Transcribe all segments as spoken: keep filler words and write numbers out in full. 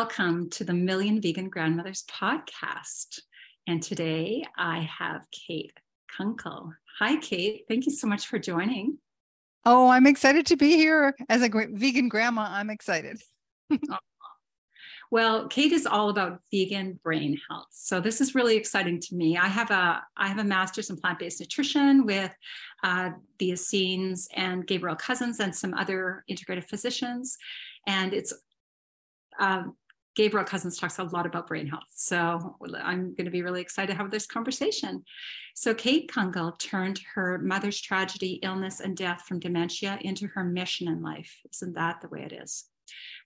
Welcome to the Million Vegan Grandmothers podcast. And today I have Kate Kunkel. Hi, Kate. Thank you so much for joining. Oh, I'm excited to be here. As a vegan grandma, I'm excited. Well, Kate is all about vegan brain health. So this is really exciting to me. I have a I have a master's in plant-based nutrition with uh, the Essenes and Gabriel Cousens and some other integrative physicians. And it's um, Gabriel Cousens talks a lot about brain health. So I'm going to be really excited to have this conversation. So Kate Kunkel turned her mother's tragedy, illness, and death from dementia into her mission in life. Isn't that the way it is?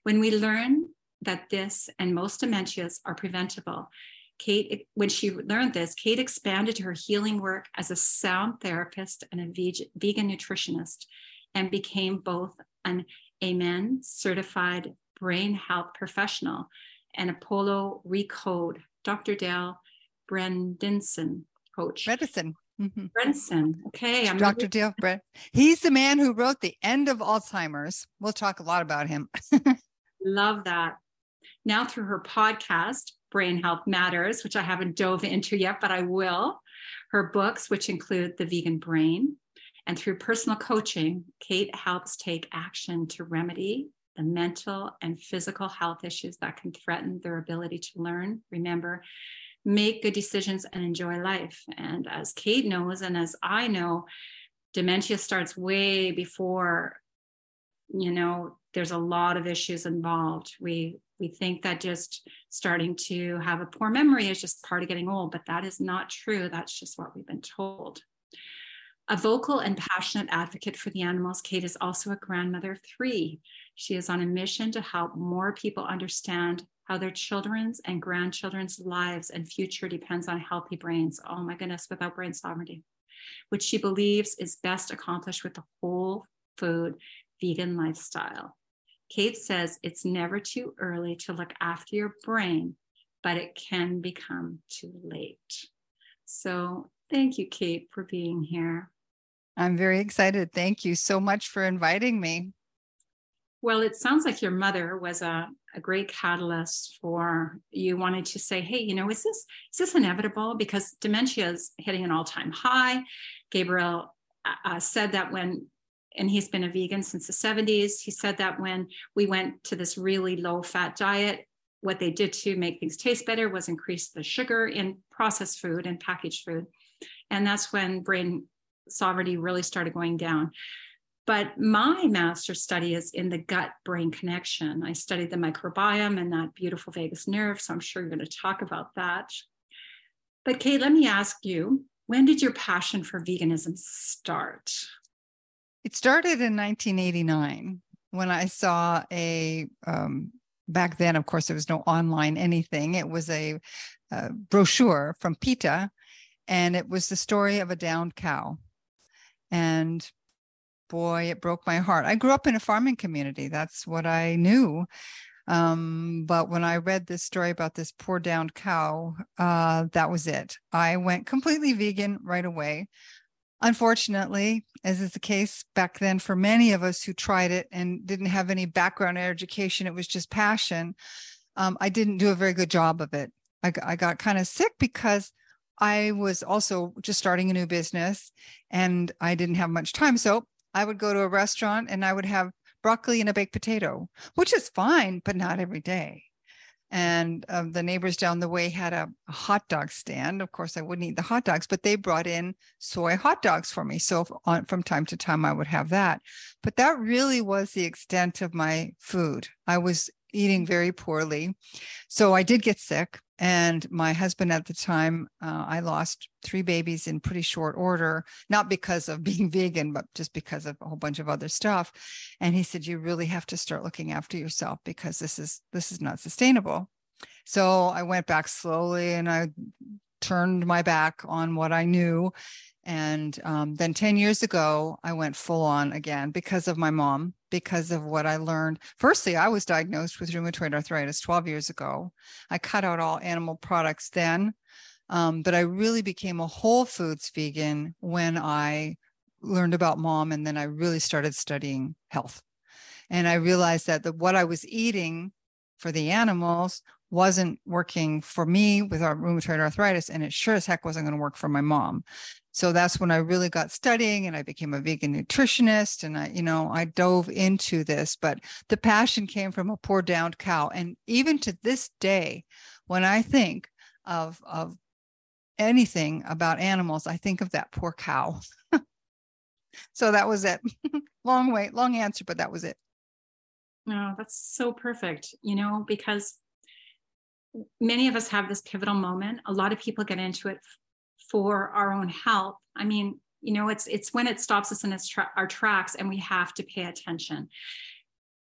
When we learn that this and most dementias are preventable. Kate, when she learned this, Kate expanded her healing work as a sound therapist and a vegan nutritionist and became both an Amen certified brain health professional and Apollo Recode, Doctor Dale Bredesen coach. Bredesen. Mm-hmm. Bredesen. Okay. I'm Doctor Dale Bredesen. He's the man who wrote The End of Alzheimer's. We'll talk a lot about him. Love that. Now through her podcast, Brain Health Matters, which I haven't dove into yet, but I will, her books, which include The Vegan Brain, and through personal coaching, Kate helps take action to remedy the mental and physical health issues that can threaten their ability to learn, remember, make good decisions, and enjoy life. And as Kate knows, and as I know, dementia starts way before, you know, there's a lot of issues involved. We we think that just starting to have a poor memory is just part of getting old, but that is not true. That's just what we've been told. A vocal and passionate advocate for the animals, Kate is also a grandmother of three. She is on a mission to help more people understand how their children's and grandchildren's lives and future depends on healthy brains. Oh my goodness, without brain sovereignty, which she believes is best accomplished with the whole food vegan lifestyle. Kate says it's never too early to look after your brain, but it can become too late. So thank you, Kate, for being here. I'm very excited. Thank you so much for inviting me. Well, it sounds like your mother was a, a great catalyst for you wanting to say, hey, you know, is this is this inevitable? Because dementia is hitting an all-time high. Gabriel uh, said that when And he's been a vegan since the seventies. He said that when we went to this really low fat diet, what they did to make things taste better was increase the sugar in processed food and packaged food. And that's when brain sovereignty really started going down. But my master's study is in the gut-brain connection. I studied the microbiome and that beautiful vagus nerve. So I'm sure you're going to talk about that. But Kate, let me ask you, when did your passion for veganism start? It started in nineteen eighty-nine when I saw a, um, back then, of course, there was no online anything. It was a, a brochure from PETA, and it was the story of a downed cow. And boy, it broke my heart. I grew up in a farming community. That's what I knew. Um, but when I read this story about this poor downed cow, uh, that was it. I went completely vegan right away. Unfortunately, as is the case back then for many of us who tried it and didn't have any background or education, it was just passion. Um, I didn't do a very good job of it. I, I got kind of sick because I was also just starting a new business and I didn't have much time. So I would go to a restaurant and I would have broccoli and a baked potato, which is fine, but not every day. And um, the neighbors down the way had a, a hot dog stand. Of course, I wouldn't eat the hot dogs, but they brought in soy hot dogs for me. So if, on, from time to time, I would have that. But that really was the extent of my food. I was eating very poorly. So I did get sick. And my husband at the time, uh, I lost three babies in pretty short order, not because of being vegan, but just because of a whole bunch of other stuff. And he said, you really have to start looking after yourself because this is, this is not sustainable. So I went back slowly and I turned my back on what I knew. And um, then ten years ago, I went full on again because of my mom, because of what I learned. Firstly, I was diagnosed with rheumatoid arthritis twelve years ago. I cut out all animal products then, um, but I really became a whole foods vegan when I learned about mom. And then I really started studying health. And I realized that the, what I was eating for the animals wasn't working for me with our rheumatoid arthritis, and it sure as heck wasn't going to work for my mom. So that's when I really got studying, and I became a vegan nutritionist, and I, you know, I dove into this, but the passion came from a poor downed cow. And even to this day, when I think of, of anything about animals, I think of that poor cow. So that was it. Long way, long answer, but that was it. No, oh, that's so perfect, you know, because many of us have this pivotal moment. A lot of people get into it for our own help. I mean, you know, it's, it's when it stops us in its tra- our tracks, and we have to pay attention.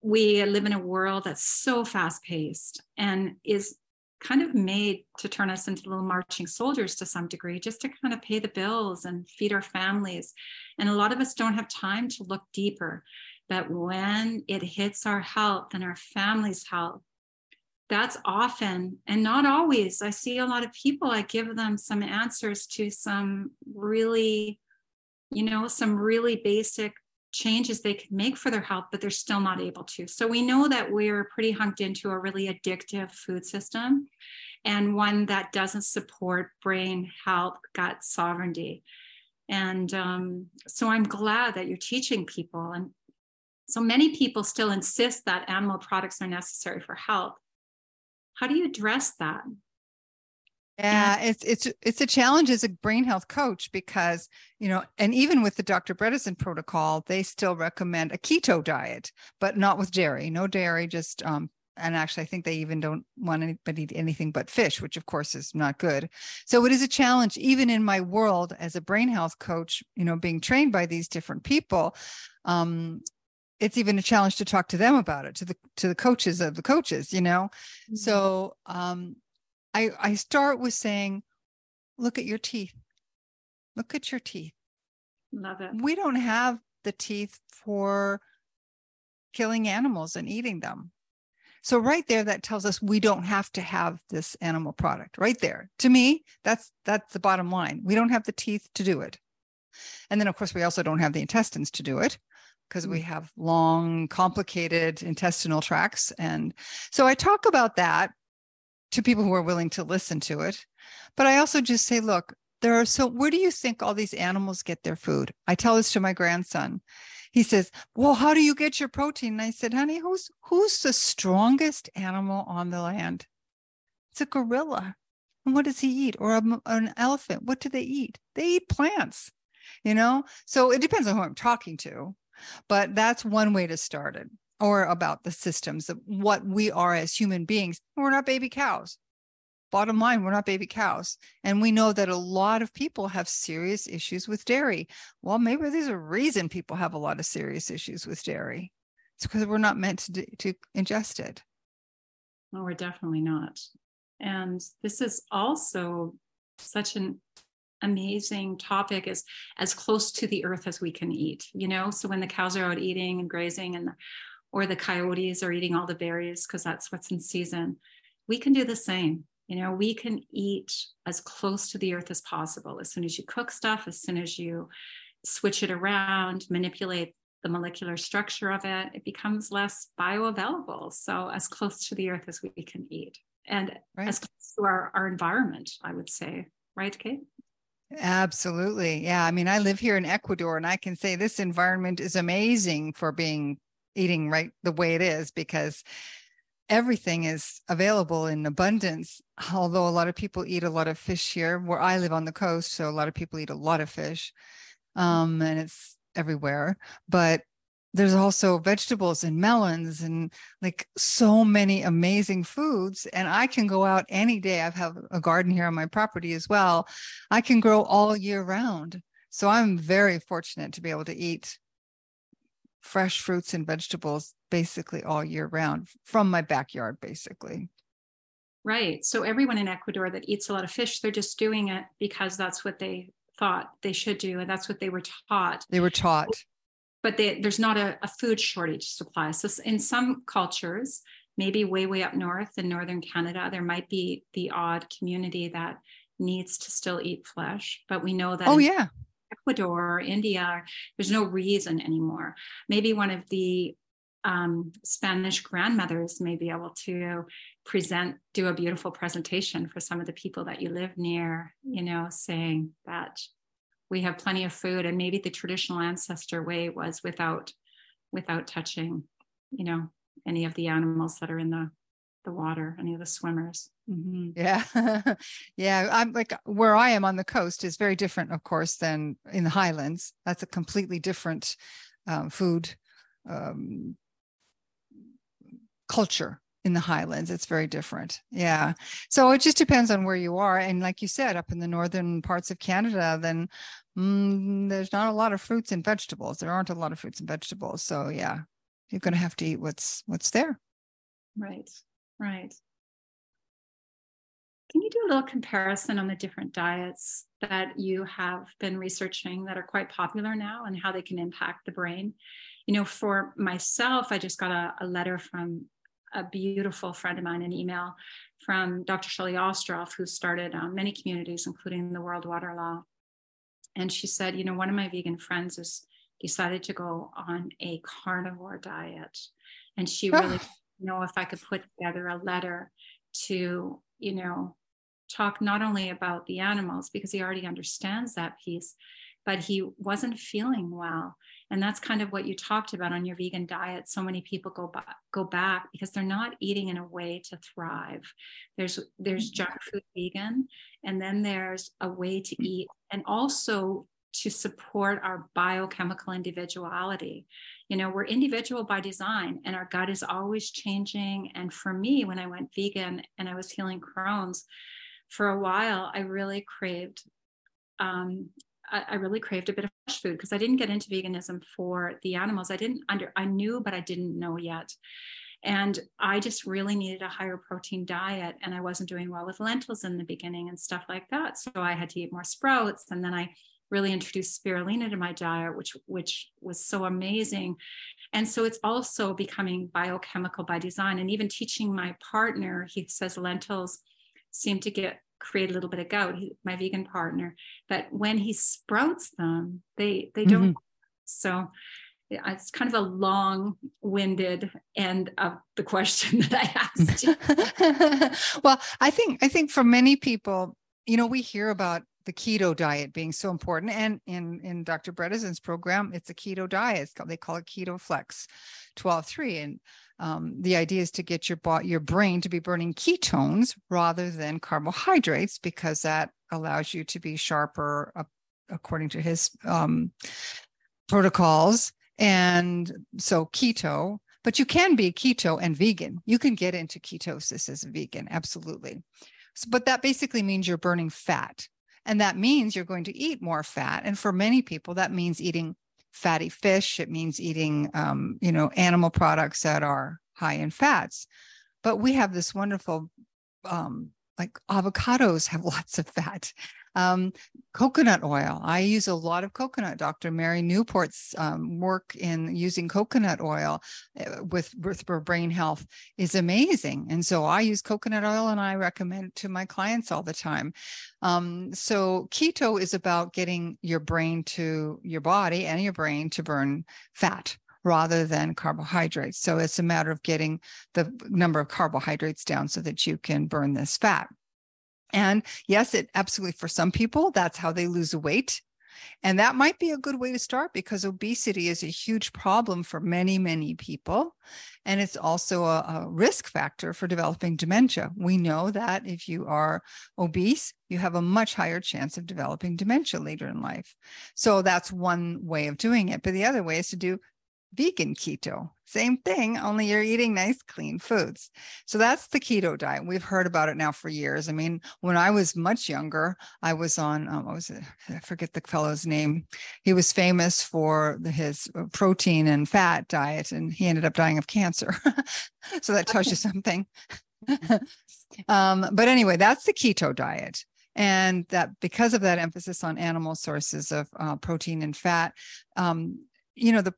We live in a world that's so fast paced and is kind of made to turn us into little marching soldiers to some degree, just to kind of pay the bills and feed our families. And a lot of us don't have time to look deeper, that when it hits our health and our family's health, that's often, and not always, I see a lot of people, I give them some answers to some really, you know, some really basic changes they could make for their health, but they're still not able to. So we know that we're pretty hunked into a really addictive food system, and one that doesn't support brain health, gut sovereignty. And um, so I'm glad that you're teaching people. And so many people still insist that animal products are necessary for health. How do you address that? Yeah, it's it's it's a challenge as a brain health coach, because, you know, and even with the Doctor Bredesen protocol, they still recommend a keto diet, but not with dairy, no dairy, just, um, and actually I think they even don't want anybody to eat anything but fish, which of course is not good. So it is a challenge, even in my world as a brain health coach, you know, being trained by these different people, um, it's even a challenge to talk to them about it, to the, to the coaches of the coaches, you know? Mm-hmm. So, um, I, I start with saying, look at your teeth. Look at your teeth. Love it. We don't have the teeth for killing animals and eating them. So right there, that tells us we don't have to have this animal product right there. To me, that's, that's the bottom line. We don't have the teeth to do it. And then of course, we also don't have the intestines to do it, because we have long, complicated intestinal tracts. And so I talk about that to people who are willing to listen to it. But I also just say, look, there are so, where do you think all these animals get their food? I tell this to my grandson. He says, well, how do you get your protein? And I said, honey, who's, who's the strongest animal on the land? It's a gorilla. And what does he eat? Or, a, or an elephant. What do they eat? They eat plants, you know? So it depends on who I'm talking to, but that's one way to start it. Or about the systems of what we are as human beings. We're not baby cows. Bottom line, we're not baby cows. And we know that a lot of people have serious issues with dairy. Well, maybe there's a reason people have a lot of serious issues with dairy. It's because we're not meant to, to ingest it. No, we're definitely not. And this is also such an amazing topic, is as close to the earth as we can eat, you know? So when the cows are out eating and grazing, and the, or the coyotes are eating all the berries because that's what's in season, we can do the same. You know, we can eat as close to the earth as possible. As soon as you cook stuff, as soon as you switch it around, manipulate the molecular structure of it, it becomes less bioavailable. So as close to the earth as we can eat, and right, as close to our, our environment, I would say. Right, Kate? Absolutely. Yeah. I mean, I live here in Ecuador, and I can say this environment is amazing for being eating right the way it is, because everything is available in abundance. Although a lot of people eat a lot of fish here, where I live on the coast, so a lot of people eat a lot of fish, um, and it's everywhere. But there's also vegetables and melons and like so many amazing foods. And I can go out any day. I have a garden here on my property as well. I can grow all year round. So I'm very fortunate to be able to eat fresh fruits and vegetables basically all year round from my backyard, basically. Right. So everyone in Ecuador that eats a lot of fish, they're just doing it because that's what they thought they should do. And that's what they were taught. They were taught. But they, there's not a, a food shortage supply. So in some cultures, maybe way, way up north in northern Canada, there might be the odd community that needs to still eat flesh. But we know that oh, yeah. Ecuador or India, there's no reason anymore. Maybe one of the um, Spanish grandmothers may be able to present, do a beautiful presentation for some of the people that you live near, you know, saying that we have plenty of food, and maybe the traditional ancestor way was without, without touching, you know, any of the animals that are in the, the water, any of the swimmers. Mm-hmm. Yeah. Yeah. I'm like, where I am on the coast is very different, of course, than in the highlands. That's a completely different um, food um, culture in the highlands. It's very different. Yeah. So it just depends on where you are. And like you said, up in the northern parts of Canada, then mm, there's not a lot of fruits and vegetables. There aren't a lot of fruits and vegetables. So yeah, you're going to have to eat what's, what's there. Right. Right. Can you do a little comparison on the different diets that you have been researching that are quite popular now and how they can impact the brain? You know, for myself, I just got a, a letter from a beautiful friend of mine, an email from Doctor Shelley Ostroff, who started um, many communities, including the World Water Law. And she said, you know, one of my vegan friends has decided to go on a carnivore diet. And she really... know if I could put together a letter to, you know, talk not only about the animals, because he already understands that piece, but he wasn't feeling well. And that's kind of what you talked about on your vegan diet. So many people go back, go back because they're not eating in a way to thrive. There's, there's junk food vegan, and then there's a way to eat and also to support our biochemical individuality. You know, we're individual by design, and our gut is always changing. And for me, when I went vegan and I was healing Crohn's for a while, I really craved, um, I, I really craved a bit of fresh food, because I didn't get into veganism for the animals. I didn't under, I knew, but I didn't know yet. And I just really needed a higher protein diet, and I wasn't doing well with lentils in the beginning and stuff like that. So I had to eat more sprouts, and then I really introduced spirulina to my diet, which which was so amazing. And so it's also becoming biochemical by design. And even teaching my partner, he says lentils seem to get create a little bit of gout, he, my vegan partner, that when he sprouts them, they they mm-hmm. don't. So it's kind of a long-winded end of the question that I asked you. Well, I think I think for many people, you know, we hear about the keto diet being so important. And in, in Doctor Bredesen's program, it's a keto diet. It's called, they call it KetoFlex twelve three. And um, the idea is to get your your brain to be burning ketones rather than carbohydrates, because that allows you to be sharper, uh, according to his um, protocols. And so keto, but you can be keto and vegan. You can get into ketosis as a vegan, absolutely. So, but that basically means you're burning fat. And that means you're going to eat more fat. And for many people, that means eating fatty fish. It means eating, um, you know, animal products that are high in fats. But we have this wonderful, um, like avocados have lots of fat. Um, coconut oil. I use a lot of coconut. Doctor Mary Newport's um, work in using coconut oil with, with brain health is amazing. And so I use coconut oil, and I recommend it to my clients all the time. Um, so keto is about getting your brain to your body and your brain to burn fat rather than carbohydrates. So it's a matter of getting the number of carbohydrates down so that you can burn this fat. And yes, it absolutely, for some people, that's how they lose weight. And that might be a good way to start, because obesity is a huge problem for many, many people. And it's also a, a risk factor for developing dementia. We know that if you are obese, you have a much higher chance of developing dementia later in life. So that's one way of doing it. But the other way is to do vegan keto. Same thing, only you're eating nice, clean foods. So that's the keto diet. We've heard about it now for years. I mean, when I was much younger, I was on, um, I was, I forget the fellow's name. He was famous for his protein and fat diet, and he ended up dying of cancer. So that tells you something. um, but anyway, that's the keto diet. And that because of that emphasis on animal sources of uh, protein and fat, um, you know, the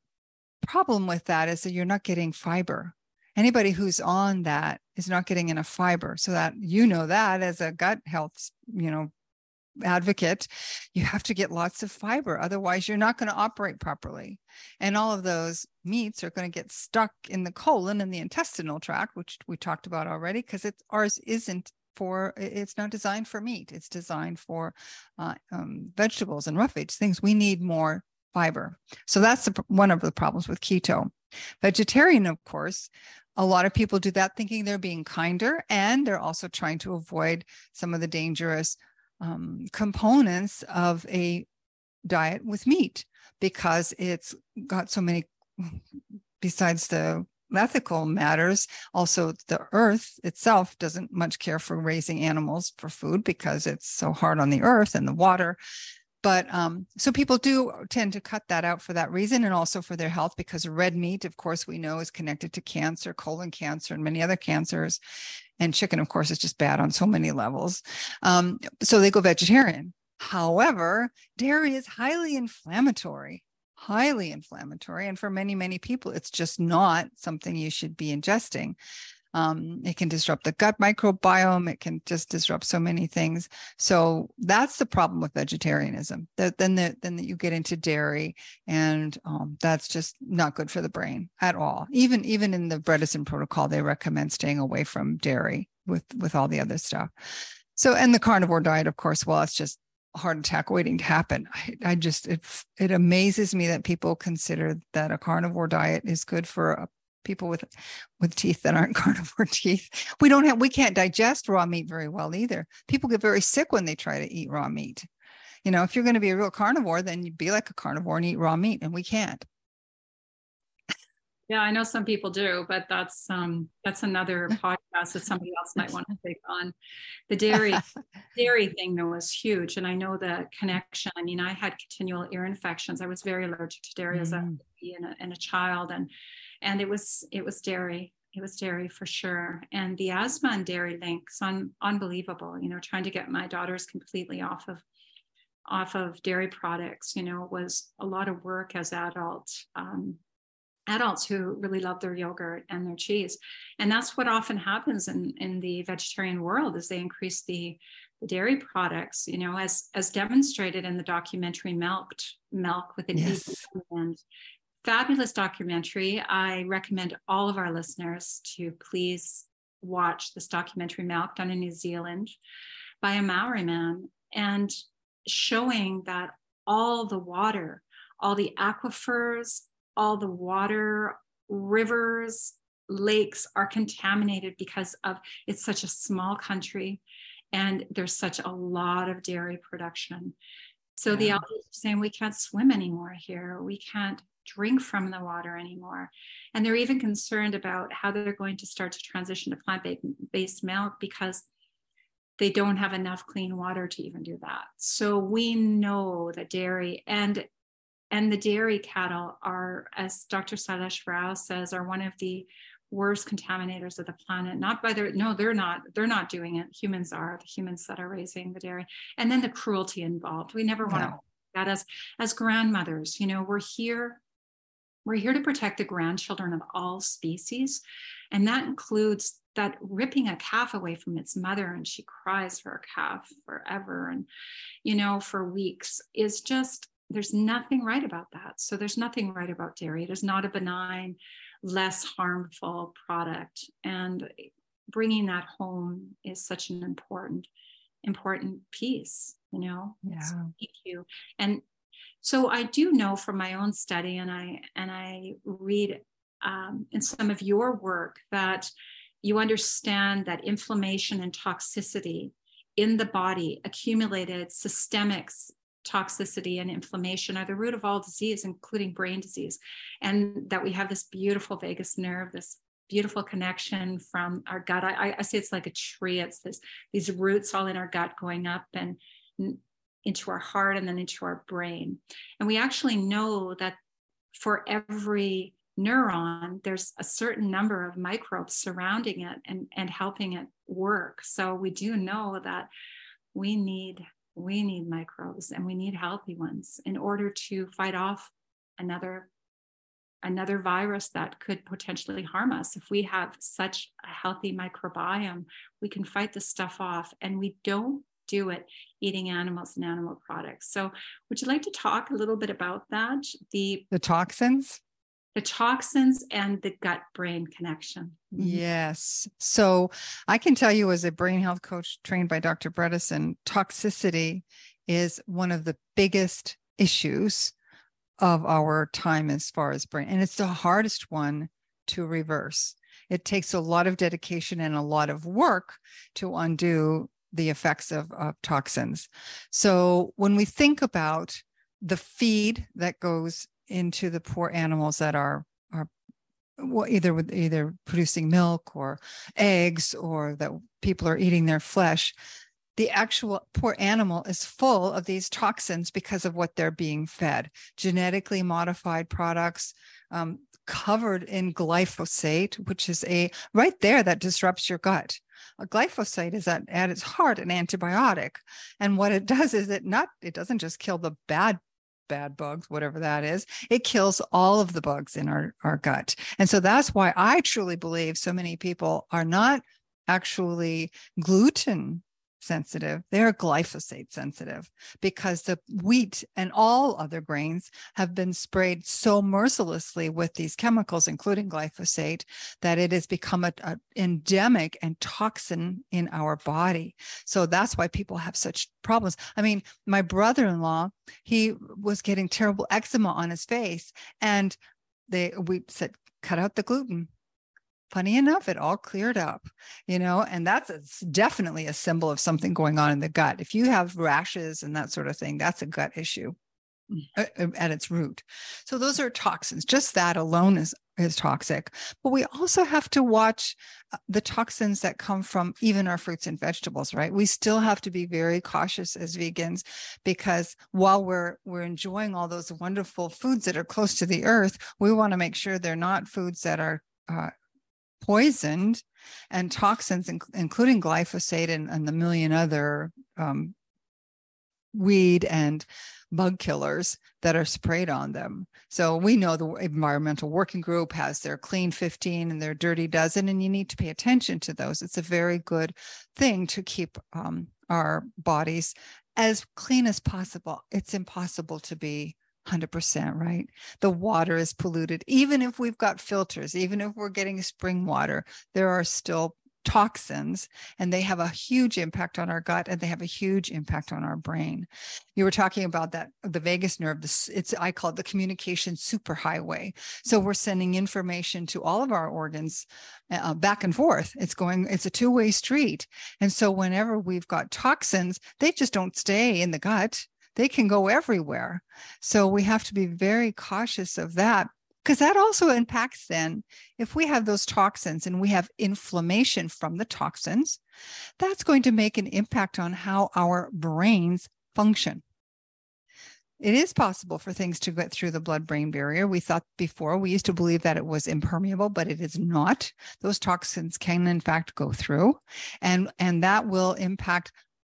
problem with that is that you're not getting fiber. Anybody who's on that is not getting enough fiber. So that, you know, that as a gut health, you know, advocate, you have to get lots of fiber. Otherwise, you're not going to operate properly. And all of those meats are going to get stuck in the colon and the intestinal tract, which we talked about already, because it's ours isn't for, it's not designed for meat. It's designed for uh, um, vegetables and roughage, things we need more fiber. So that's the, one of the problems with keto. Vegetarian, of course, a lot of people do that thinking they're being kinder, and they're also trying to avoid some of the dangerous um, components of a diet with meat, because it's got so many, besides the ethical matters, also the earth itself doesn't much care for raising animals for food because it's so hard on the earth and the water. But um, so people do tend to cut that out for that reason, and also for their health, because red meat, of course, we know is connected to cancer, colon cancer, and many other cancers. And chicken, of course, is just bad on so many levels. Um, so they go vegetarian. However, dairy is highly inflammatory, highly inflammatory. And for many, many people, it's just not something you should be ingesting. Um, it can disrupt the gut microbiome. It can just disrupt so many things. So that's the problem with vegetarianism. That then the, then that you get into dairy, and um, that's just not good for the brain at all. Even even in the Bredesen protocol, they recommend staying away from dairy with with all the other stuff. So, and the carnivore diet, of course, well, it's just heart attack waiting to happen. I, I just it it amazes me that people consider that a carnivore diet is good for a people with with teeth that aren't carnivore teeth. We don't have, we can't digest raw meat very well either. People get very sick when they try to eat raw meat. You know, if you're going to be a real carnivore, then you'd be like a carnivore and eat raw meat, and we can't. Yeah, I know some people do, but that's um, that's another podcast that somebody else might want to take on. The dairy dairy thing though was huge, and I know the connection. I mean, I had continual ear infections. I was very allergic to dairy mm. as a baby and a, and a child, and and it was it was dairy. It was dairy for sure. And the asthma and dairy links un, unbelievable. You know, trying to get my daughters completely off of off of dairy products, you know, was a lot of work as adults. Um, adults who really love their yogurt and their cheese. And that's what often happens in, in the vegetarian world, is they increase the, the dairy products, you know, as, as demonstrated in the documentary Milked, Milk with an yes. E. Fabulous documentary. I recommend all of our listeners to please watch this documentary Milked, done in New Zealand by a Maori man, and showing that all the water, all the aquifers, all the water, rivers, lakes are contaminated because of, it's such a small country and there's such a lot of dairy production. So yeah. The elders are saying we can't swim anymore here. We can't drink from the water anymore. And they're even concerned about how they're going to start to transition to plant-based milk because they don't have enough clean water to even do that. So we know that dairy and And the dairy cattle are, as Doctor Sailesh Rao says, are one of the worst contaminators of the planet. Not by their, no, they're not, they're not doing it. Humans are, the humans that are raising the dairy. And then the cruelty involved. We never want yeah. to that as, as grandmothers, you know, we're here, we're here to protect the grandchildren of all species. And that includes that ripping a calf away from its mother, and she cries for her calf forever. And, you know, for weeks is just, there's nothing right about that. So there's nothing right about dairy. It is not a benign, less harmful product. And bringing that home is such an important, important piece, you know? Yeah. So thank you. And so I do know from my own study, and I, and I read um, in some of your work, that you understand that inflammation and toxicity in the body, accumulated systemics, toxicity and inflammation are the root of all disease, including brain disease, and that we have this beautiful vagus nerve, this beautiful connection from our gut. I, I say it's like a tree. It's this, these roots all in our gut going up and into our heart and then into our brain. And we actually know that for every neuron, there's a certain number of microbes surrounding it and, and helping it work. So we do know that we need We need microbes, and we need healthy ones in order to fight off another, another virus that could potentially harm us. If we have such a healthy microbiome, we can fight this stuff off, and we don't do it eating animals and animal products. So would you like to talk a little bit about that? The, the toxins? The toxins and the gut-brain connection. Yes. So I can tell you, as a brain health coach trained by Doctor Bredesen, toxicity is one of the biggest issues of our time as far as brain. And it's the hardest one to reverse. It takes a lot of dedication and a lot of work to undo the effects of, of toxins. So when we think about the feed that goes into the poor animals that are are well, either with either producing milk or eggs, or that people are eating their flesh, the actual poor animal is full of these toxins because of what they're being fed. Genetically modified products, um, covered in glyphosate, which is a right there that disrupts your gut. A glyphosate is at, at its heart an antibiotic, and what it does is it not it doesn't just kill the bad bad bugs, whatever that is, it kills all of the bugs in our, our gut. And so that's why I truly believe so many people are not actually gluten sensitive. They're glyphosate sensitive, because the wheat and all other grains have been sprayed so mercilessly with these chemicals, including glyphosate, that it has become an endemic and toxin in our body. So that's why people have such problems. I mean, my brother-in-law, he was getting terrible eczema on his face, and they we said, cut out the gluten. Funny enough, it all cleared up, you know, and that's a, definitely a symbol of something going on in the gut. If you have rashes and that sort of thing, that's a gut issue at its root. So those are toxins. Just that alone is, is toxic. But we also have to watch the toxins that come from even our fruits and vegetables, right? We still have to be very cautious as vegans, because while we're we're enjoying all those wonderful foods that are close to the earth, we want to make sure they're not foods that are uh, poisoned, and toxins, including glyphosate and, and the million other um, weed and bug killers that are sprayed on them. So we know the Environmental Working Group has their Clean fifteen and their Dirty Dozen, and you need to pay attention to those. It's a very good thing to keep um, our bodies as clean as possible. It's impossible to be one hundred percent, right? The water is polluted. Even if we've got filters, even if we're getting spring water, there are still toxins, and they have a huge impact on our gut, and they have a huge impact on our brain. You were talking about that, the vagus nerve. This, it's I call it the communication superhighway. So we're sending information to all of our organs uh, back and forth. It's going. It's a two-way street. And so whenever we've got toxins, they just don't stay in the gut. They can go everywhere. So we have to be very cautious of that, because that also impacts then, if we have those toxins and we have inflammation from the toxins, that's going to make an impact on how our brains function. It is possible for things to get through the blood-brain barrier. We thought before, we used to believe that it was impermeable, but it is not. Those toxins can in fact go through, and, and that will impact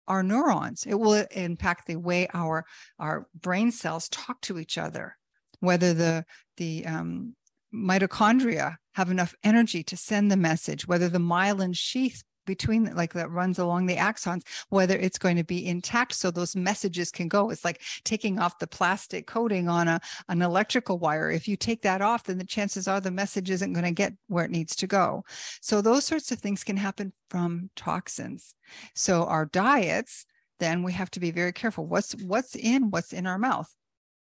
our neurons. It will impact the way our our brain cells talk to each other, whether the the um, mitochondria have enough energy to send the message, whether the myelin sheath between, like that runs along the axons, whether it's going to be intact so those messages can go. It's like taking off the plastic coating on a an electrical wire. If you take that off, then the chances are the message isn't going to get where it needs to go. So those sorts of things can happen from toxins. So our diets, then we have to be very careful. What's what's in what's in our mouth?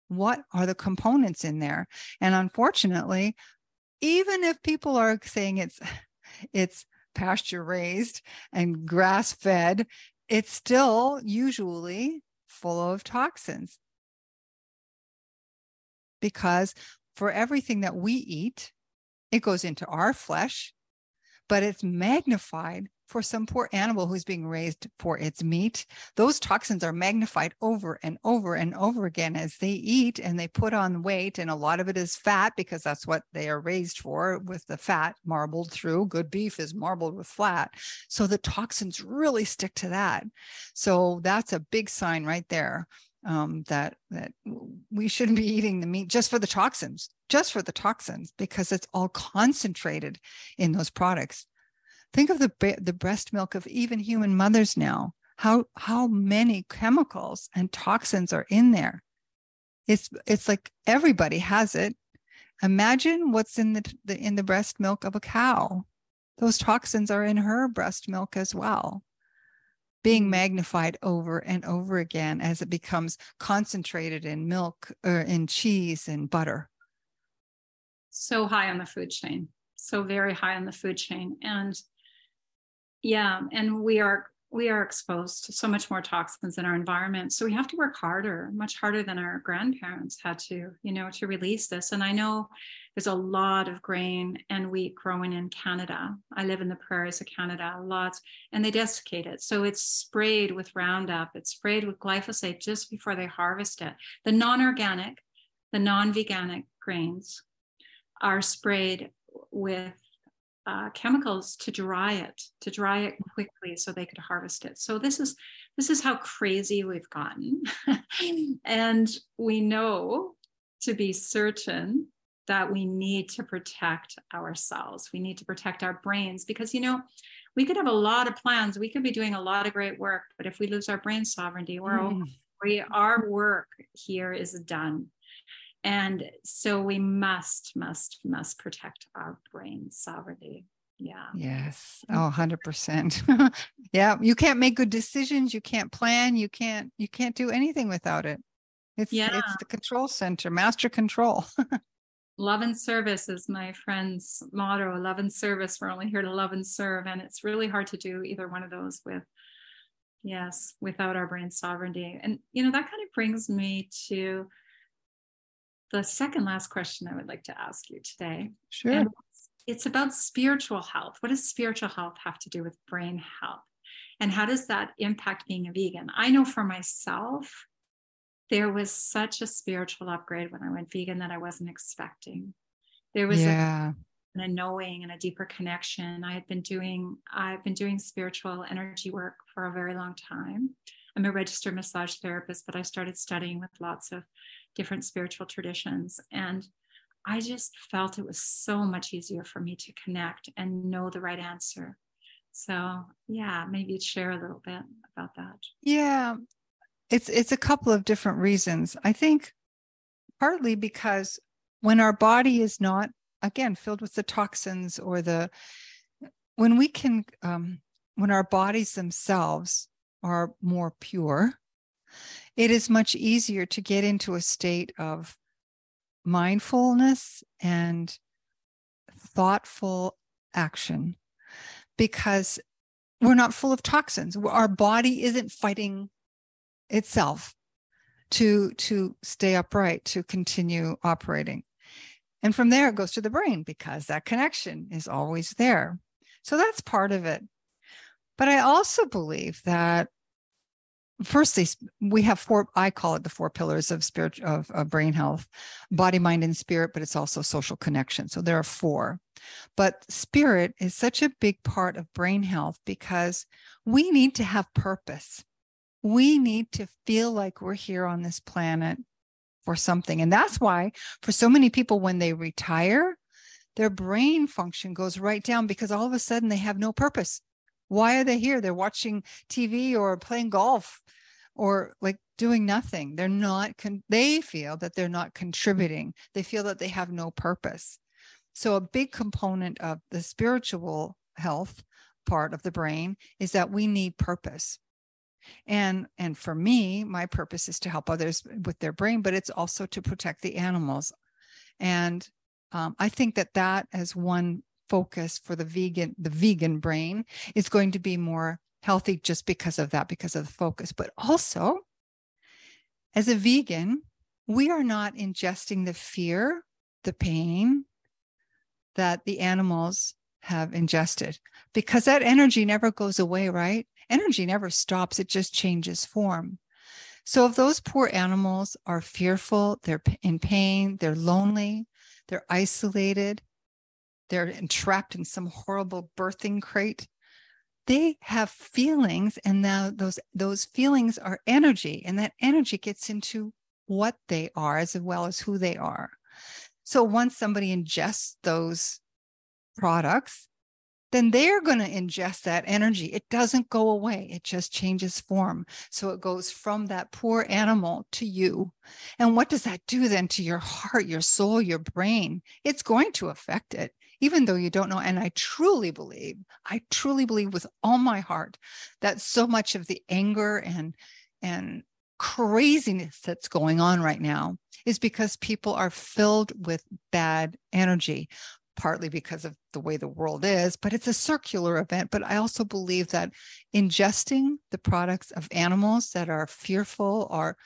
What are the components in there? And unfortunately, even if people are saying it's it's pasture raised and grass fed, it's still usually full of toxins, because for everything that we eat, it goes into our flesh, but it's magnified for some poor animal who's being raised for its meat. Those toxins are magnified over and over and over again as they eat, and they put on weight, and a lot of it is fat, because that's what they are raised for, with the fat marbled through. Good beef is marbled with fat. So the toxins really stick to that. So that's a big sign right there, um, that, that we shouldn't be eating the meat just for the toxins, just for the toxins, because it's all concentrated in those products. Think of the, the breast milk of even human mothers now. how how many chemicals and toxins are in there. It's it's like everybody has it. Imagine what's in the, the in the breast milk of a cow. Those toxins are in her breast milk as well, being magnified over and over again as it becomes concentrated in milk or in cheese and butter. So high on the food chain, so very high on the food chain. And yeah, and we are we are exposed to so much more toxins in our environment. So we have to work harder, much harder than our grandparents had to, you know, to release this. And I know there's a lot of grain and wheat growing in Canada. I live in the prairies of Canada, lots, and they desiccate it. So it's sprayed with Roundup. It's sprayed with glyphosate just before they harvest it. The non-organic, the non-veganic grains are sprayed with Uh, chemicals to dry it, to dry it quickly so they could harvest it. So this is this is how crazy we've gotten. And we know to be certain that we need to protect ourselves. We need to protect our brains because, you know, we could have a lot of plans. We could be doing a lot of great work, but if we lose our brain sovereignty, we're mm. over. We, our work here is done. And so we must, must, must protect our brain sovereignty. Yeah. Yes. Oh, one hundred percent. Yeah. You can't make good decisions. You can't plan. You can't, you can't do anything without it. It's, yeah. It's the control center, master control. Love and service is my friend's motto. Love and service. We're only here to love and serve. And it's really hard to do either one of those with, yes, without our brain sovereignty. And, you know, that kind of brings me to the second last question I would like to ask you today. Sure. And it's about spiritual health. What does spiritual health have to do with brain health? And how does that impact being a vegan? I know for myself, there was such a spiritual upgrade when I went vegan that I wasn't expecting. There was yeah. a, a knowing and a deeper connection. I had been doing, I've been doing spiritual energy work for a very long time. I'm a registered massage therapist, but I started studying with lots of different spiritual traditions. And I just felt it was so much easier for me to connect and know the right answer. So yeah, maybe you'd share a little bit about that. Yeah, it's, it's a couple of different reasons. I think partly because when our body is not, again, filled with the toxins or the, when we can, um, when our bodies themselves are more pure, it is much easier to get into a state of mindfulness and thoughtful action because we're not full of toxins. Our body isn't fighting itself to, to stay upright, to continue operating. And from there, it goes to the brain because that connection is always there. So that's part of it. But I also believe that firstly, we have four, I call it the four pillars of spirit, of, of brain health, body, mind, and spirit, but it's also social connection. So there are four, but spirit is such a big part of brain health because we need to have purpose. We need to feel like we're here on this planet for something. And that's why for so many people, when they retire, their brain function goes right down because all of a sudden they have no purpose. Why are they here? They're watching T V or playing golf or like doing nothing. They're not, con- they feel that they're not contributing. They feel that they have no purpose. So a big component of the spiritual health part of the brain is that we need purpose. And, and for me, my purpose is to help others with their brain, but it's also to protect the animals. And um, I think that that as one focus for the vegan, the vegan brain is going to be more healthy just because of that, because of the focus. But also, as a vegan, we are not ingesting the fear, the pain that the animals have ingested because that energy never goes away, right? Energy never stops. It just changes form. So if those poor animals are fearful, they're in pain, they're lonely, they're isolated, they're entrapped in some horrible birthing crate. They have feelings, and now those those feelings are energy, and that energy gets into what they are as well as who they are. So once somebody ingests those products, then they're going to ingest that energy. It doesn't go away. It just changes form. So it goes from that poor animal to you. And what does that do then to your heart, your soul, your brain? It's going to affect it, even though you don't know. And I truly believe, I truly believe with all my heart that so much of the anger and, and craziness that's going on right now is because people are filled with bad energy, partly because of the way the world is, but it's a circular event. But I also believe that ingesting the products of animals that are fearful or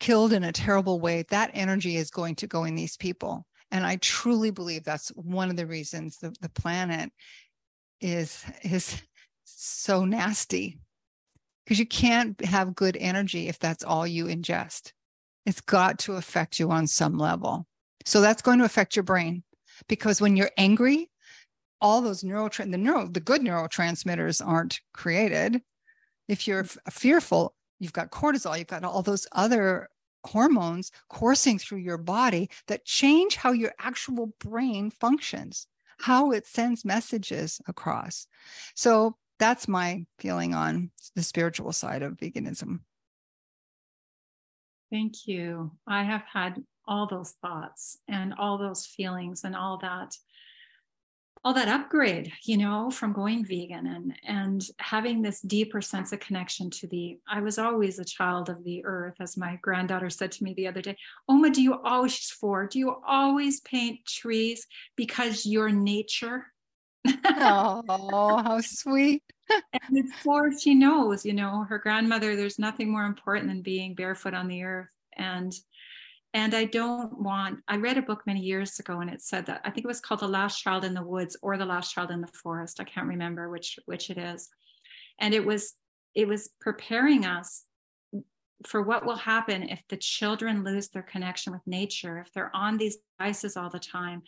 killed in a terrible way, that energy is going to go in these people. And I truly believe that's one of the reasons the, the planet is, is so nasty, because you can't have good energy if that's all you ingest. It's got to affect you on some level. So that's going to affect your brain. Because when you're angry, all those neurotrans the neuro the good neurotransmitters aren't created. If you're f- fearful, you've got cortisol, you've got all those other hormones coursing through your body that change how your actual brain functions, how it sends messages across. So that's my feeling on the spiritual side of veganism. Thank you. I have had all those thoughts and all those feelings and all that, all that upgrade, you know, from going vegan and, and having this deeper sense of connection to the, I was always a child of the earth, as my granddaughter said to me the other day, Oma, do you always, she's four, do you always paint trees because you're nature? Oh, how sweet. And before she knows, you know, her grandmother, there's nothing more important than being barefoot on the earth. And And I don't want, I read a book many years ago and it said that, I think it was called The Last Child in the Woods or The Last Child in the Forest. I can't remember which, which it is. And it was, it was preparing us for what will happen if the children lose their connection with nature, if they're on these devices all the time,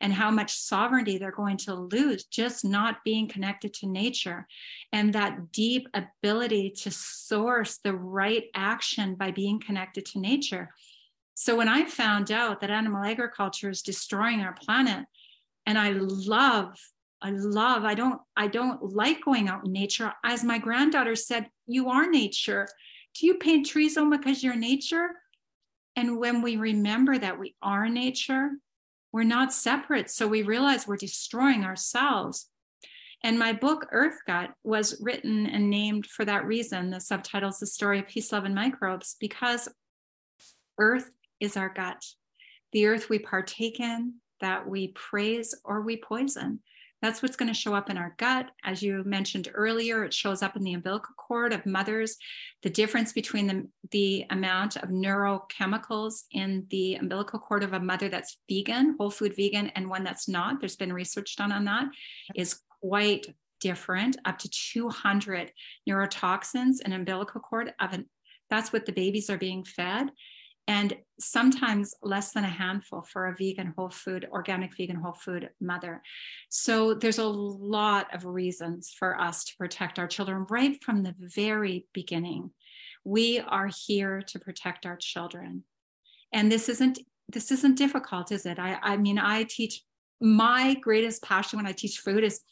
and how much sovereignty they're going to lose just not being connected to nature, and that deep ability to source the right action by being connected to nature. So when I found out that animal agriculture is destroying our planet, and I love, I love, I don't, I don't like going out in nature. As my granddaughter said, you are nature. Do you paint trees, Oma, because you're nature? And when we remember that we are nature, we're not separate. So we realize we're destroying ourselves. And my book, Earth Gut, was written and named for that reason. The subtitle is The Story of Peace, Love, and Microbes, because Earth is our gut, the earth we partake in, that we praise or we poison. That's what's going to show up in our gut. As you mentioned earlier, it shows up in the umbilical cord of mothers. The difference between the, the amount of neurochemicals in the umbilical cord of a mother that's vegan, whole food vegan, and one that's not, there's been research done on that, is quite different, up to two hundred neurotoxins in umbilical cord of an, that's what the babies are being fed. And sometimes less than a handful for a vegan whole food, organic vegan whole food mother. So there's a lot of reasons for us to protect our children right from the very beginning. We are here to protect our children. And this isn't, this isn't difficult, is it? I, I mean, I teach, my greatest passion when I teach food is,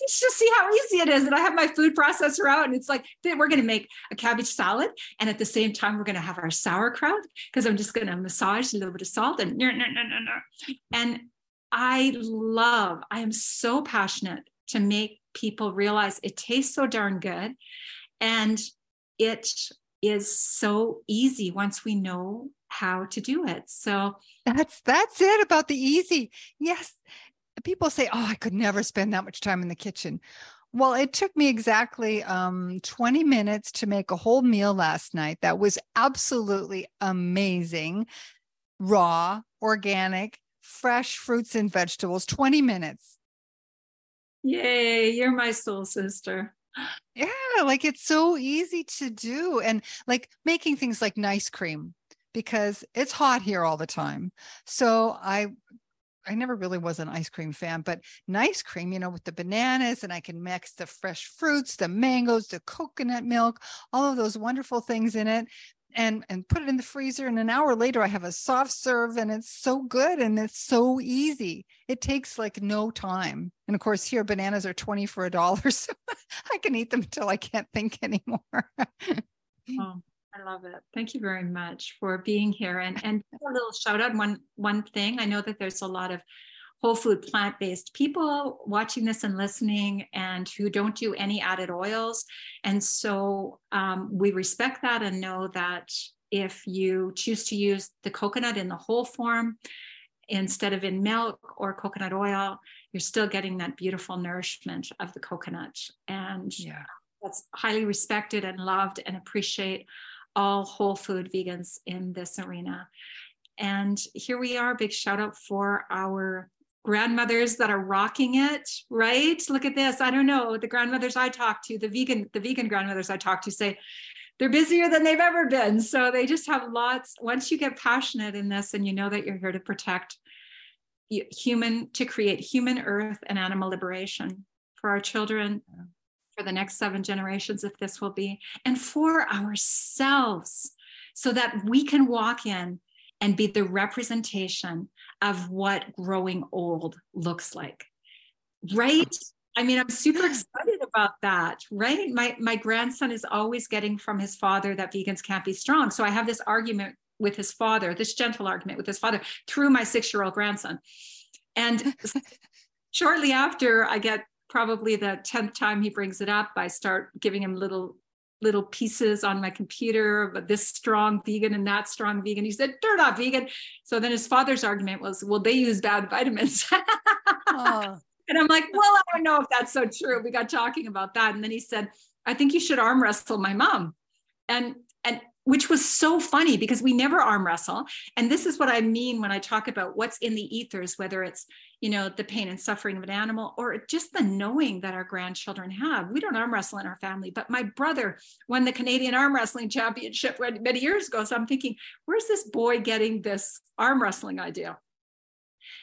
let's just see how easy it is. And I have my food processor out and it's like, we're going to make a cabbage salad. And at the same time, we're going to have our sauerkraut because I'm just going to massage a little bit of salt and no, no, no, no, no. And I love, I am so passionate to make people realize it tastes so darn good. And it is so easy once we know how to do it. So that's, that's it about the easy. Yes. People say, oh, I could never spend that much time in the kitchen. Well, it took me exactly um, twenty minutes to make a whole meal last night. That was absolutely amazing. Raw, organic, fresh fruits and vegetables, twenty minutes. Yay, you're my soul sister. Yeah, like it's so easy to do. And like making things like nice cream, because it's hot here all the time. So I... I never really was an ice cream fan, but nice cream, you know, with the bananas, and I can mix the fresh fruits, the mangoes, the coconut milk, all of those wonderful things in it. and, and put it in the freezer. And an hour later, I have a soft serve and it's so good. And it's so easy. It takes like no time. And of course here, bananas are twenty for a dollar. So I can eat them until I can't think anymore. Oh, I love it. Thank you very much for being here. And, and a little shout out, one, one thing. I know that there's a lot of whole food, plant-based people watching this and listening and who don't do any added oils. And so um, we respect that and know that if you choose to use the coconut in the whole form instead of in milk or coconut oil, you're still getting that beautiful nourishment of the coconut. And yeah, that's highly respected and loved, and appreciate all whole food vegans in this arena. And here we are, big shout out for our grandmothers that are rocking it, right? Look at this. I don't know. The grandmothers I talk to, the vegan, the vegan grandmothers I talk to say they're busier than they've ever been. So they just have lots. Once you get passionate in this and you know that you're here to protect human, to create human earth and animal liberation for our children, for the next seven generations, if this will be, and for ourselves, so that we can walk in and be the representation of what growing old looks like, right? I mean, I'm super excited about that, right? My my grandson is always getting from his father that vegans can't be strong. So I have this argument with his father, this gentle argument with his father through my six-year-old grandson. And shortly after, I get probably the tenth time he brings it up, I start giving him little little pieces on my computer, but this strong vegan and that strong vegan. He said, they're not vegan. So then his father's argument was, well, they use bad vitamins. Oh. And I'm like, well, I don't know if that's so true. We got talking about that. And then he said, I think you should arm wrestle my mom. And, and which was so funny because we never arm wrestle. And this is what I mean when I talk about what's in the ethers, whether it's, you know, the pain and suffering of an animal or just the knowing that our grandchildren have. We don't arm wrestle in our family, but my brother won the Canadian arm wrestling championship many years ago. So I'm thinking, where's this boy getting this arm wrestling idea?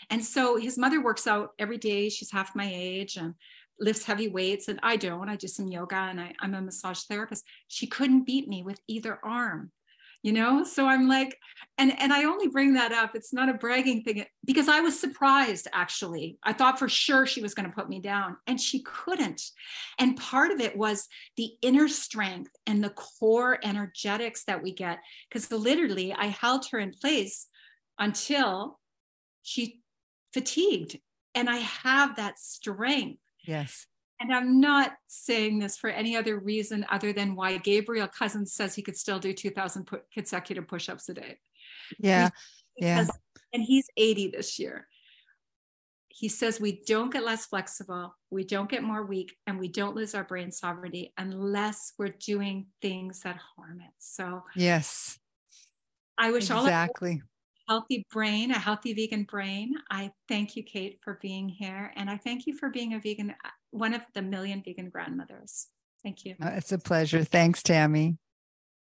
And so his mother works out every day. She's half my age and lifts heavy weights, and I don't. I do some yoga, and I, I'm a massage therapist. She couldn't beat me with either arm, you know? So I'm like, and, and I only bring that up. It's not a bragging thing, because I was surprised, actually. I thought for sure she was going to put me down, and she couldn't. And part of it was the inner strength and the core energetics that we get, because literally I held her in place until she fatigued, and I have that strength. Yes. And I'm not saying this for any other reason other than why Gabriel Cousens says he could still do two thousand pu- consecutive push-ups a day. Yeah. Because, yeah. And he's eighty this year. He says we don't get less flexible, we don't get more weak, and we don't lose our brain sovereignty unless we're doing things that harm it. So yes, I wish exactly. all exactly. healthy brain, a healthy vegan brain. I thank you, Kate, for being here. And I thank you for being a vegan, one of the million vegan grandmothers. Thank you. Oh, it's a pleasure. Thanks, Tammy.